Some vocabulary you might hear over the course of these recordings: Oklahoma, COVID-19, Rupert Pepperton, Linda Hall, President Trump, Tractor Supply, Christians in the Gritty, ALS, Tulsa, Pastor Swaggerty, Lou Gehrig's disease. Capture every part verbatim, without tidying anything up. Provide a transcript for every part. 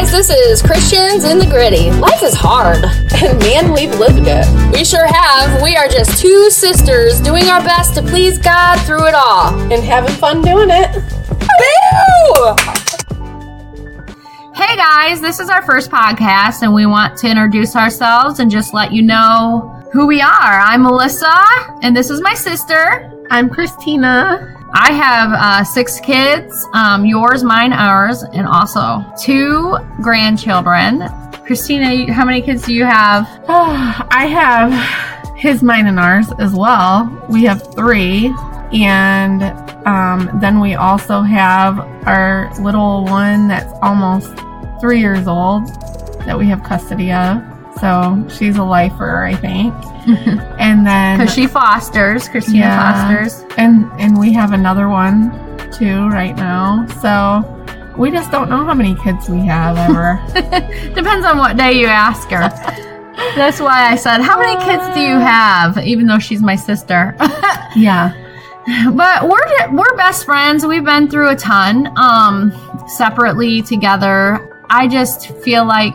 guys, this is Christians in the Gritty. Life is hard, and man, we've lived it. We sure have. We are just two sisters doing our best to please God through it all. And having fun doing it. Boo! Hey guys, this is our first podcast, and we want to introduce ourselves and just let you know who we are. I'm Melissa, and this is my sister. I'm Christina. I have uh, six kids, um, yours, mine, ours, and also two grandchildren. Christina, how many kids do you have? Oh, I have his, mine, and ours as well. We have three, and um, then we also have our little one that's almost three years old that we have custody of. So she's a lifer, I think. And then because she fosters, Christina yeah, fosters. And and we have another one too right now. So we just don't know how many kids we have ever. Depends on what day you ask her. That's why I said, how many kids do you have? Even though she's my sister. Yeah. But we're we're best friends. We've been through a ton, um, separately, together. I just feel like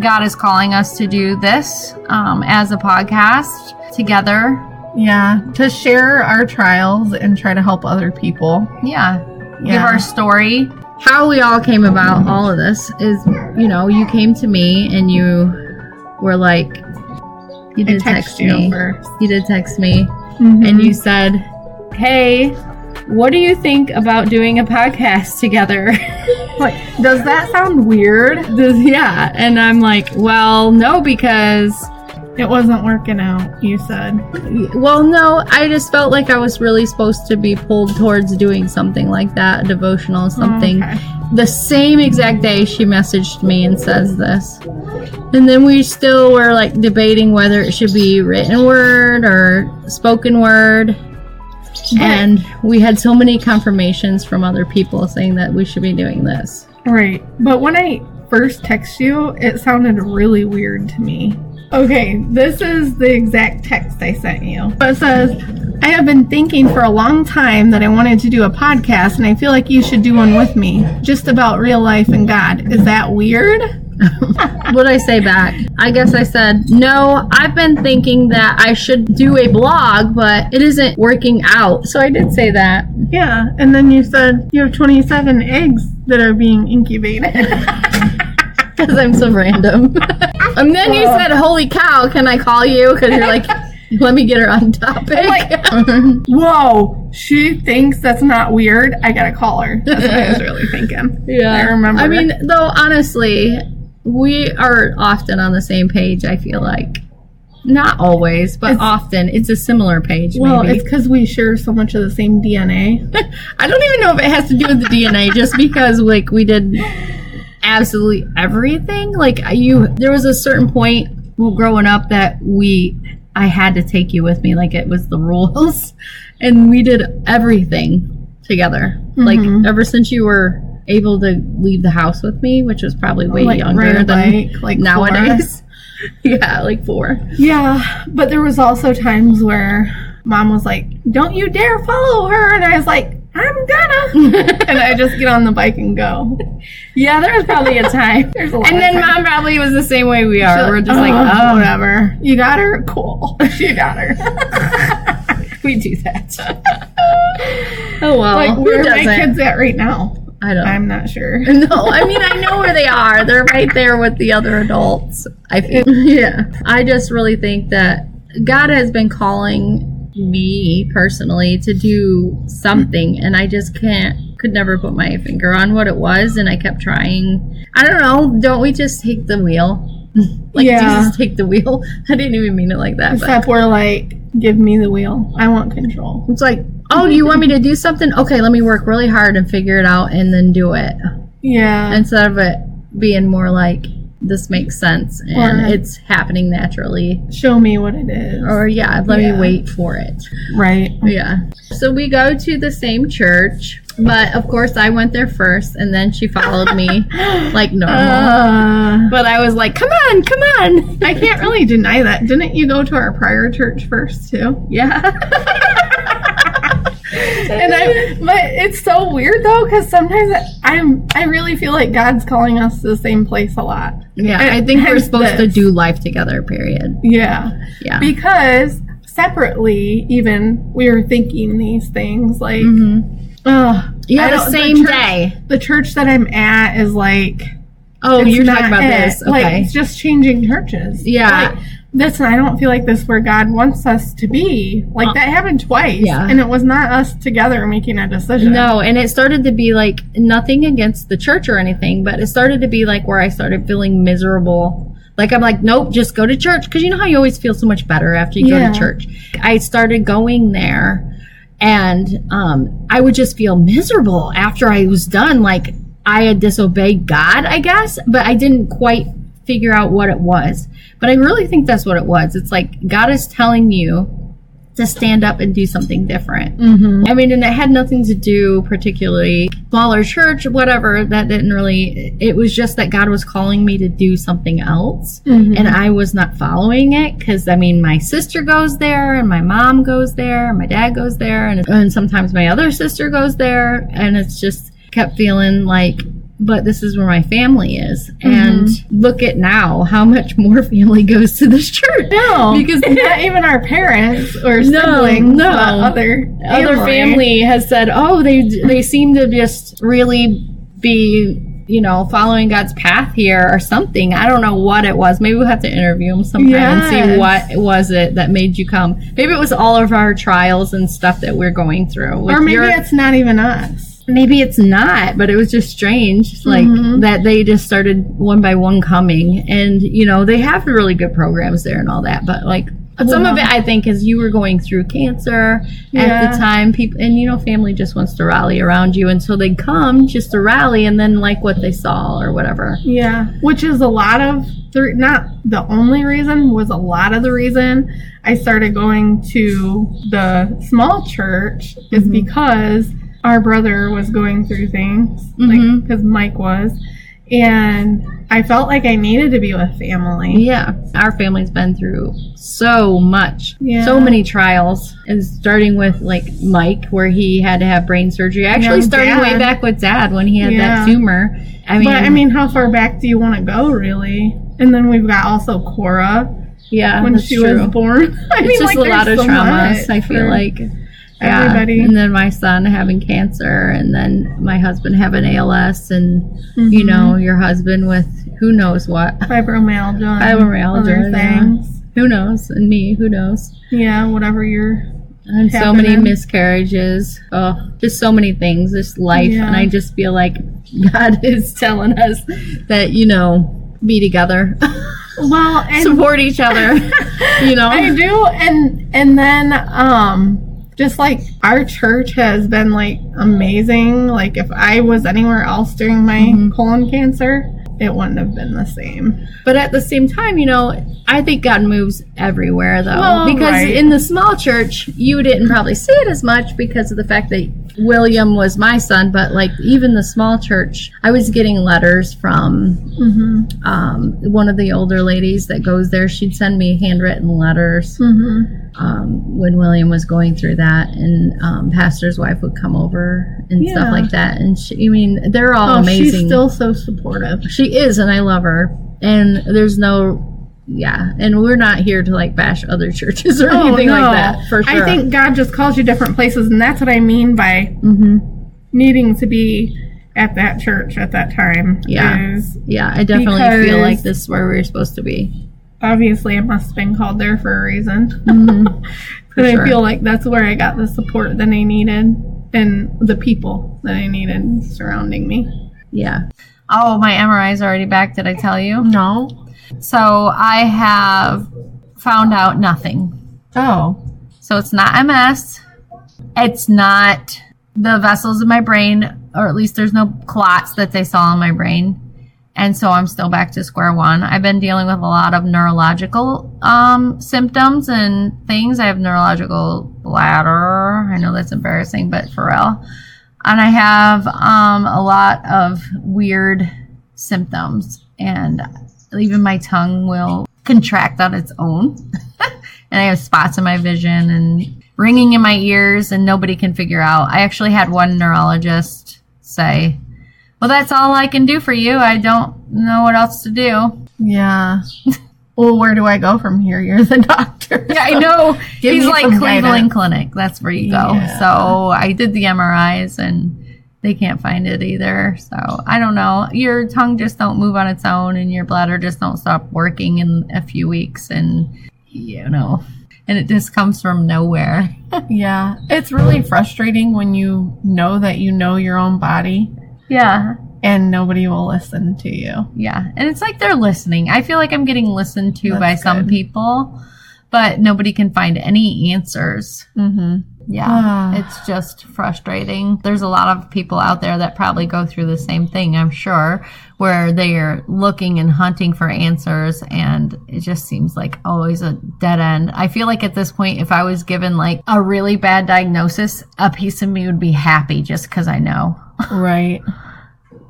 God is calling us to do this um, as a podcast together. Yeah, to share our trials and try to help other people. Yeah, yeah. Give our story. How we all came about all of this is, you know, you came to me and you were like, you did text me. You, first. you did text me mm-hmm. And you said, hey, what do you think about doing a podcast together? Like, does that sound weird? Does, yeah. And I'm like, well, no, because it wasn't working out, you said. Well, no, I just felt like I was really supposed to be pulled towards doing something like that, a devotional something. Okay. The same exact day she messaged me and says this. And then we still were like debating whether it should be written word or spoken word. Right. And we had so many confirmations from other people saying that we should be doing this. Right. But when I first text you, it sounded really weird to me. Okay, this is the exact text I sent you. It says, I have been thinking for a long time that I wanted to do a podcast, and I feel like you should do one with me, just about real life and God. Is that weird? What did I say back? I guess I said, no, I've been thinking that I should do a blog, but it isn't working out. So I did say that. Yeah, and then you said you have twenty-seven eggs that are being incubated. Because I'm so random. And then you said, holy cow, can I call you? Because you're like, let me get her on topic. Like, whoa, she thinks that's not weird. I got to call her. That's what I was really thinking. Yeah. I remember. I mean, though, honestly, we are often on the same page, I feel like. Not always, but it's, often. It's a similar page, well, maybe. Well, it's because we share so much of the same D N A. I don't even know if it has to do with the D N A, just because, like, we did absolutely everything. Like, you, there was a certain point growing up that we, I had to take you with me. Like, it was the rules. And we did everything together. Mm-hmm. Like, ever since you were able to leave the house with me, which was probably way like younger than bike, like nowadays. Yeah, like four. Yeah, but there was also times where Mom was like, don't you dare follow her. And I was like, I'm gonna. And I just get on the bike and go. Yeah, there was probably a time. There's a lot and then of Mom probably was the same way we are. She'll, We're just oh, like, oh, whatever. You got her? Cool. She got her. We do that. Oh, well. Like, where are my kids at right now? I don't. I'm not sure. No, I mean, I know where they are. They're right there with the other adults, I think. Yeah. I just really think that God has been calling me personally to do something, and I just can't, could never put my finger on what it was, and I kept trying. I don't know. Don't we just take the wheel? Like, yeah. Jesus, take the wheel? I didn't even mean it like that. Except but. We're like, give me the wheel. I want control. It's like, oh, do you want me to do something? Okay, let me work really hard and figure it out and then do it. Yeah. Instead of it being more like, this makes sense and or, it's happening naturally. Show me what it is. Or, yeah, let yeah. me wait for it. Right. Yeah. So we go to the same church, but of course I went there first and then she followed me like normal. Uh, but I was like, come on, come on. I can't really deny that. Didn't you go to our prior church first, too? Yeah. And I, but it's so weird though, because sometimes I'm, I really feel like God's calling us to the same place a lot. Yeah, and I think we're supposed this. to do life together. Period. Yeah, yeah. Because separately, even we were thinking these things like, mm-hmm. oh, yeah, the same the church, day. The church that I'm at is like, oh, you're talking about it. this. Okay, like, it's just changing churches. Yeah. Like, This and I don't feel like this where God wants us to be. Like, that happened twice. Yeah. And it was not us together making a decision. No, and it started to be like, nothing against the church or anything, but it started to be like where I started feeling miserable. Like, I'm like, nope, just go to church. Because you know how you always feel so much better after you yeah. go to church. I started going there, and um, I would just feel miserable after I was done. Like, I had disobeyed God, I guess, but I didn't quite figure out what it was. But I really think that's what it was. It's like God is telling you to stand up and do something different. Mm-hmm. I mean, and it had nothing to do particularly smaller church, whatever. That didn't really, it was just that God was calling me to do something else. Mm-hmm. And I was not following it because, I mean, my sister goes there and my mom goes there and my dad goes there. And, and sometimes my other sister goes there. And it's just kept feeling like, but this is where my family is. And mm-hmm. look at now how much more family goes to this church. No. Because not even our parents or siblings. No, no. Other family. Other family has said, oh, they they seem to just really be, you know, following God's path here or something. I don't know what it was. Maybe we'll have to interview them sometime yes. and see what was it that made you come. Maybe it was all of our trials and stuff that we're going through. With or maybe your, it's not even us. Maybe it's not, but it was just strange, like, mm-hmm. that they just started one by one coming. And, you know, they have really good programs there and all that. But, like, well, some of it, I think, is you were going through cancer yeah. at the time. People, and, you know, family just wants to rally around you. And so they come just to rally and then like what they saw or whatever. Yeah, which is a lot of, the, not the only reason, was a lot of the reason I started going to the small church is mm-hmm. because our brother was going through things, like, because mm-hmm. Mike was, and I felt like I needed to be with family. Yeah, our family's been through so much, yeah. so many trials, and starting with, like, Mike, where he had to have brain surgery. Actually, yeah, starting Dad. way back with Dad when he had yeah. that tumor. I mean, but, I mean, how far back do you want to go, really? And then we've got also Cora. Yeah, when she true. was born. I it's mean, just like, a lot of so traumas, I feel for- like. Yeah. Everybody. And then my son having cancer, and then my husband having A L S, and mm-hmm. you know, your husband with who knows what, fibromyalgia, fibromyalgia, things, yeah. who knows, and me, who knows, yeah, whatever you're. And so many miscarriages, oh, just so many things, just life, yeah. and I just feel like God is telling us that, you know, be together. Well, and support each other. You know, I do, and and then um. just, like, our church has been, like, amazing. Like, if I was anywhere else during my mm-hmm. colon cancer, it wouldn't have been the same. But at the same time, you know, I think God moves everywhere, though. Well, because right. in the small church, you didn't probably see it as much because of the fact that William was my son. But, like, even the small church, I was getting letters from mm-hmm. um, one of the older ladies that goes there. She'd send me handwritten letters. Mm-hmm. Um, when William was going through that, and um, pastor's wife would come over and yeah. stuff like that. And she, I mean, they're all oh, amazing. She's still so supportive. She is, and I love her. And there's no, yeah, and we're not here to, like, bash other churches or oh, anything no. like that, for sure. I think God just calls you different places, and that's what I mean by mm-hmm. needing to be at that church at that time. Yeah, yeah, I definitely feel like this is where we're supposed to be. Obviously, I must have been called there for a reason. Mm-hmm. But sure. I feel like that's where I got the support that I needed and the people that I needed surrounding me. Yeah. Oh, my M R I is already back. Did I tell you? No. So I have found out nothing. Oh. So it's not M S. It's not the vessels in my brain, or at least there's no clots that they saw in my brain. And so I'm still back to square one. I've been dealing with a lot of neurological um, symptoms and things. I have neurological bladder. I know that's embarrassing, but for real. And I have um, a lot of weird symptoms. And even my tongue will contract on its own. And I have spots in my vision. And ringing in my ears and nobody can figure out. I actually had one neurologist say, well, that's all I can do for you. I don't know what else to do. Yeah. Well, where do I go from here? You're the doctor. Yeah, I know. He's like Cleveland Clinic. That's where you go. Yeah. So I did the M R Is and they can't find it either. So I don't know. Your tongue just don't move on its own and your bladder just don't stop working in a few weeks. And, you know, and it just comes from nowhere. Yeah. It's really frustrating when you know that you know your own body. Yeah. And nobody will listen to you. Yeah. And it's like they're listening. I feel like I'm getting listened to That's by good. Some people, but nobody can find any answers. Mm-hmm. Yeah. Ah. It's just frustrating. There's a lot of people out there that probably go through the same thing, I'm sure, where they are looking and hunting for answers. And it just seems like always a dead end. I feel like at this point, if I was given like a really bad diagnosis, a piece of me would be happy just because I know. Right.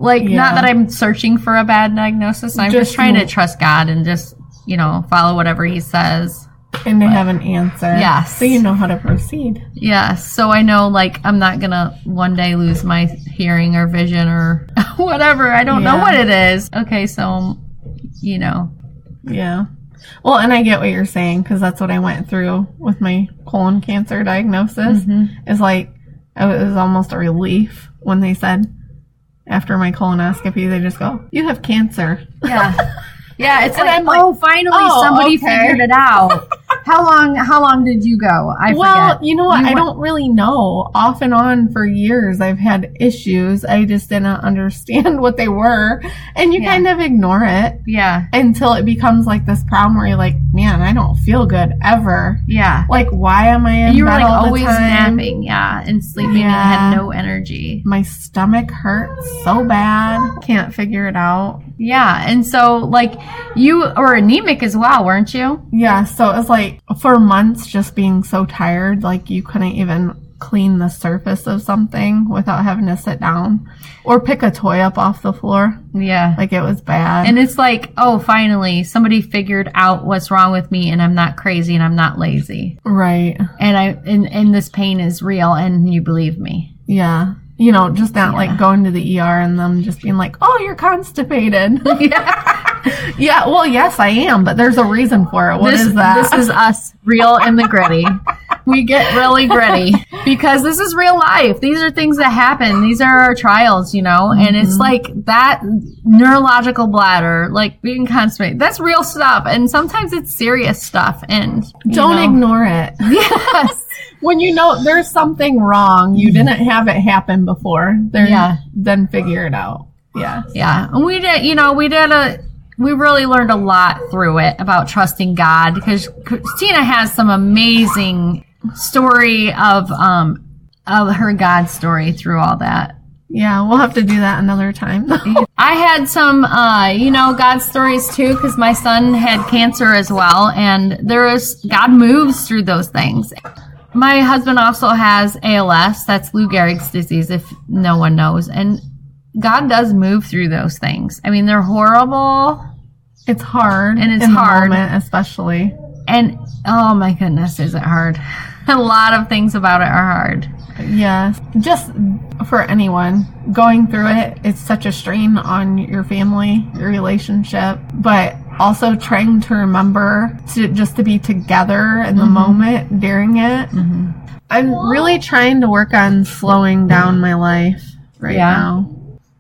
Like, yeah. Not that I'm searching for a bad diagnosis. I'm just, just trying to trust God and just, you know, follow whatever he says. And to but, have an answer. Yes. So you know how to proceed. Yes. So I know, like, I'm not going to one day lose my hearing or vision or whatever. I don't yeah. know what it is. Okay, so, you know. Yeah. Well, and I get what you're saying because that's what I went through with my colon cancer diagnosis. Mm-hmm. It's like, it was almost a relief when they said, after my colonoscopy, they just go, you have cancer. Yeah. Yeah. It's like, like, oh, finally oh, somebody okay. figured it out. How long, how long did you go? I well, forget. You know what? You I went- don't really know. Off and on for years, I've had issues. I just didn't understand what they were. And you yeah. kind of ignore it. Yeah. Until it becomes like this problem where you're like, man, I don't feel good ever. Yeah. Like, why am I in you bed were like all always the time? Napping, yeah, and sleeping yeah. and had no energy. My stomach hurts so bad. Can't figure it out. Yeah. And so, like, you were anemic as well, weren't you? Yeah. So it was like for months just being so tired, like you couldn't even clean the surface of something without having to sit down or pick a toy up off the floor. Yeah. Like it was bad. And it's like, oh, finally somebody figured out what's wrong with me and I'm not crazy and I'm not lazy. Right. And I and, and this pain is real and you believe me. Yeah. You know, just not yeah. like going to the E R and them just being like, oh, you're constipated. Yeah. Yeah, well, yes, I am, but there's a reason for it. What this, is that? This is us, real and the gritty. We get really gritty because this is real life. These are things that happen. These are our trials, you know, and mm-hmm. it's like that neurological bladder, like being constipated. That's real stuff, and sometimes it's serious stuff. And don't know. Ignore it. Yes. When you know there's something wrong, you didn't have it happen before, then, yeah. then figure it out. Yeah. Yeah. And we did, you know, we did a... We really learned a lot through it about trusting God because Christina has some amazing story of um of her God story through all that. Yeah, we'll have to do that another time. I had some, uh, you know, God stories too because my son had cancer as well, and there is God moves through those things. My husband also has A L S. That's Lou Gehrig's disease, if no one knows, and God does move through those things. I mean, they're horrible. It's hard. And it's in hard. The moment especially. And, oh my goodness, is it hard? A lot of things about it are hard. Yes. Just for anyone going through it, it's such a strain on your family, your relationship, but also trying to remember to just to be together in the mm-hmm. moment during it. Mm-hmm. I'm really trying to work on slowing down my life right yeah. now.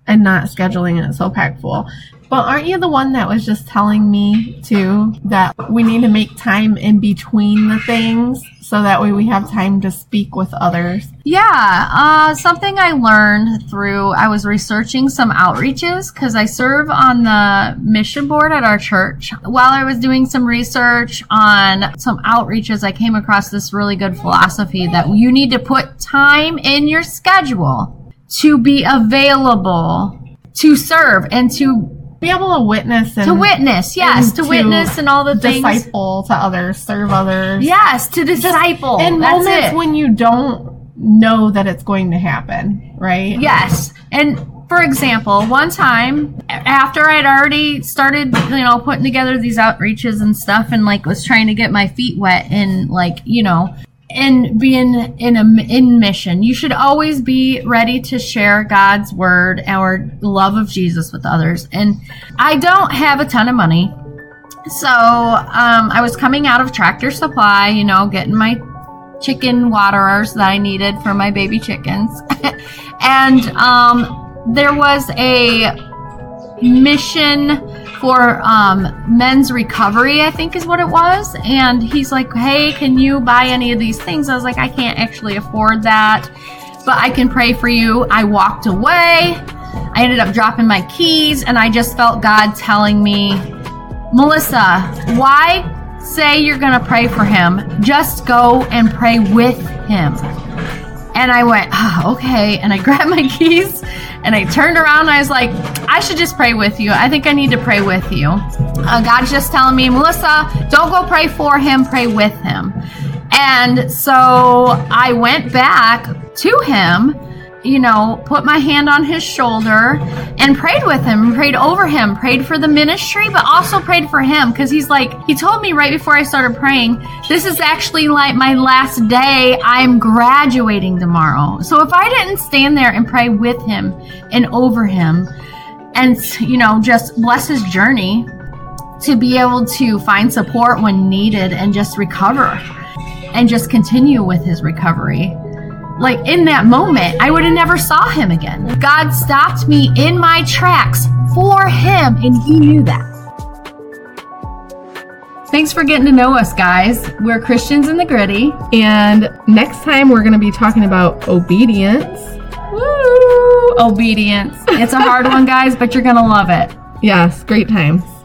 And not scheduling it so packed full. But aren't you the one that was just telling me, too, that we need to make time in between the things so that way we have time to speak with others? Yeah. Uh, something I learned through, I was researching some outreaches because I serve on the mission board at our church. While I was doing some research on some outreaches, I came across this really good philosophy that you need to put time in your schedule to be available, to serve, and to be able to witness. And, to witness, yes. To, to witness and all the things. Disciple to others, serve others. Yes, to disciple. Just in That's moments it. When you don't know that it's going to happen, right? Yes. And, for example, one time, after I'd already started, you know, putting together these outreaches and stuff and, like, was trying to get my feet wet and, like, you know, in being in a in mission. You should always be ready to share God's word, our love of Jesus, with others. And I don't have a ton of money, so um, I was coming out of Tractor Supply, you know, getting my chicken waterers that I needed for my baby chickens. And um, there was a mission for um, men's recovery, I think is what it was. And he's like, hey, can you buy any of these things? I was like, I can't actually afford that, but I can pray for you. I walked away. I ended up dropping my keys, and I just felt God telling me, Melissa, why say you're going to pray for him? Just go and pray with him. And I went, oh, okay. And I grabbed my keys and I turned around and I was like, I should just pray with you. I think I need to pray with you. Uh, God's just telling me, Melissa, don't go pray for him, pray with him. And so I went back to him, you know, put my hand on his shoulder and prayed with him, prayed over him, prayed for the ministry, but also prayed for him. Because he's like, he told me right before I started praying, this is actually like my last day. I'm graduating tomorrow. So if I didn't stand there and pray with him and over him and, you know, just bless his journey to be able to find support when needed and just recover and just continue with his recovery. Like in that moment, I would have never saw him again. God stopped me in my tracks for him, and he knew that. Thanks for getting to know us, guys. We're Christians in the Gritty, and next time we're going to be talking about obedience. Woo! Obedience. It's a hard one, guys, but you're going to love it. Yes, great time.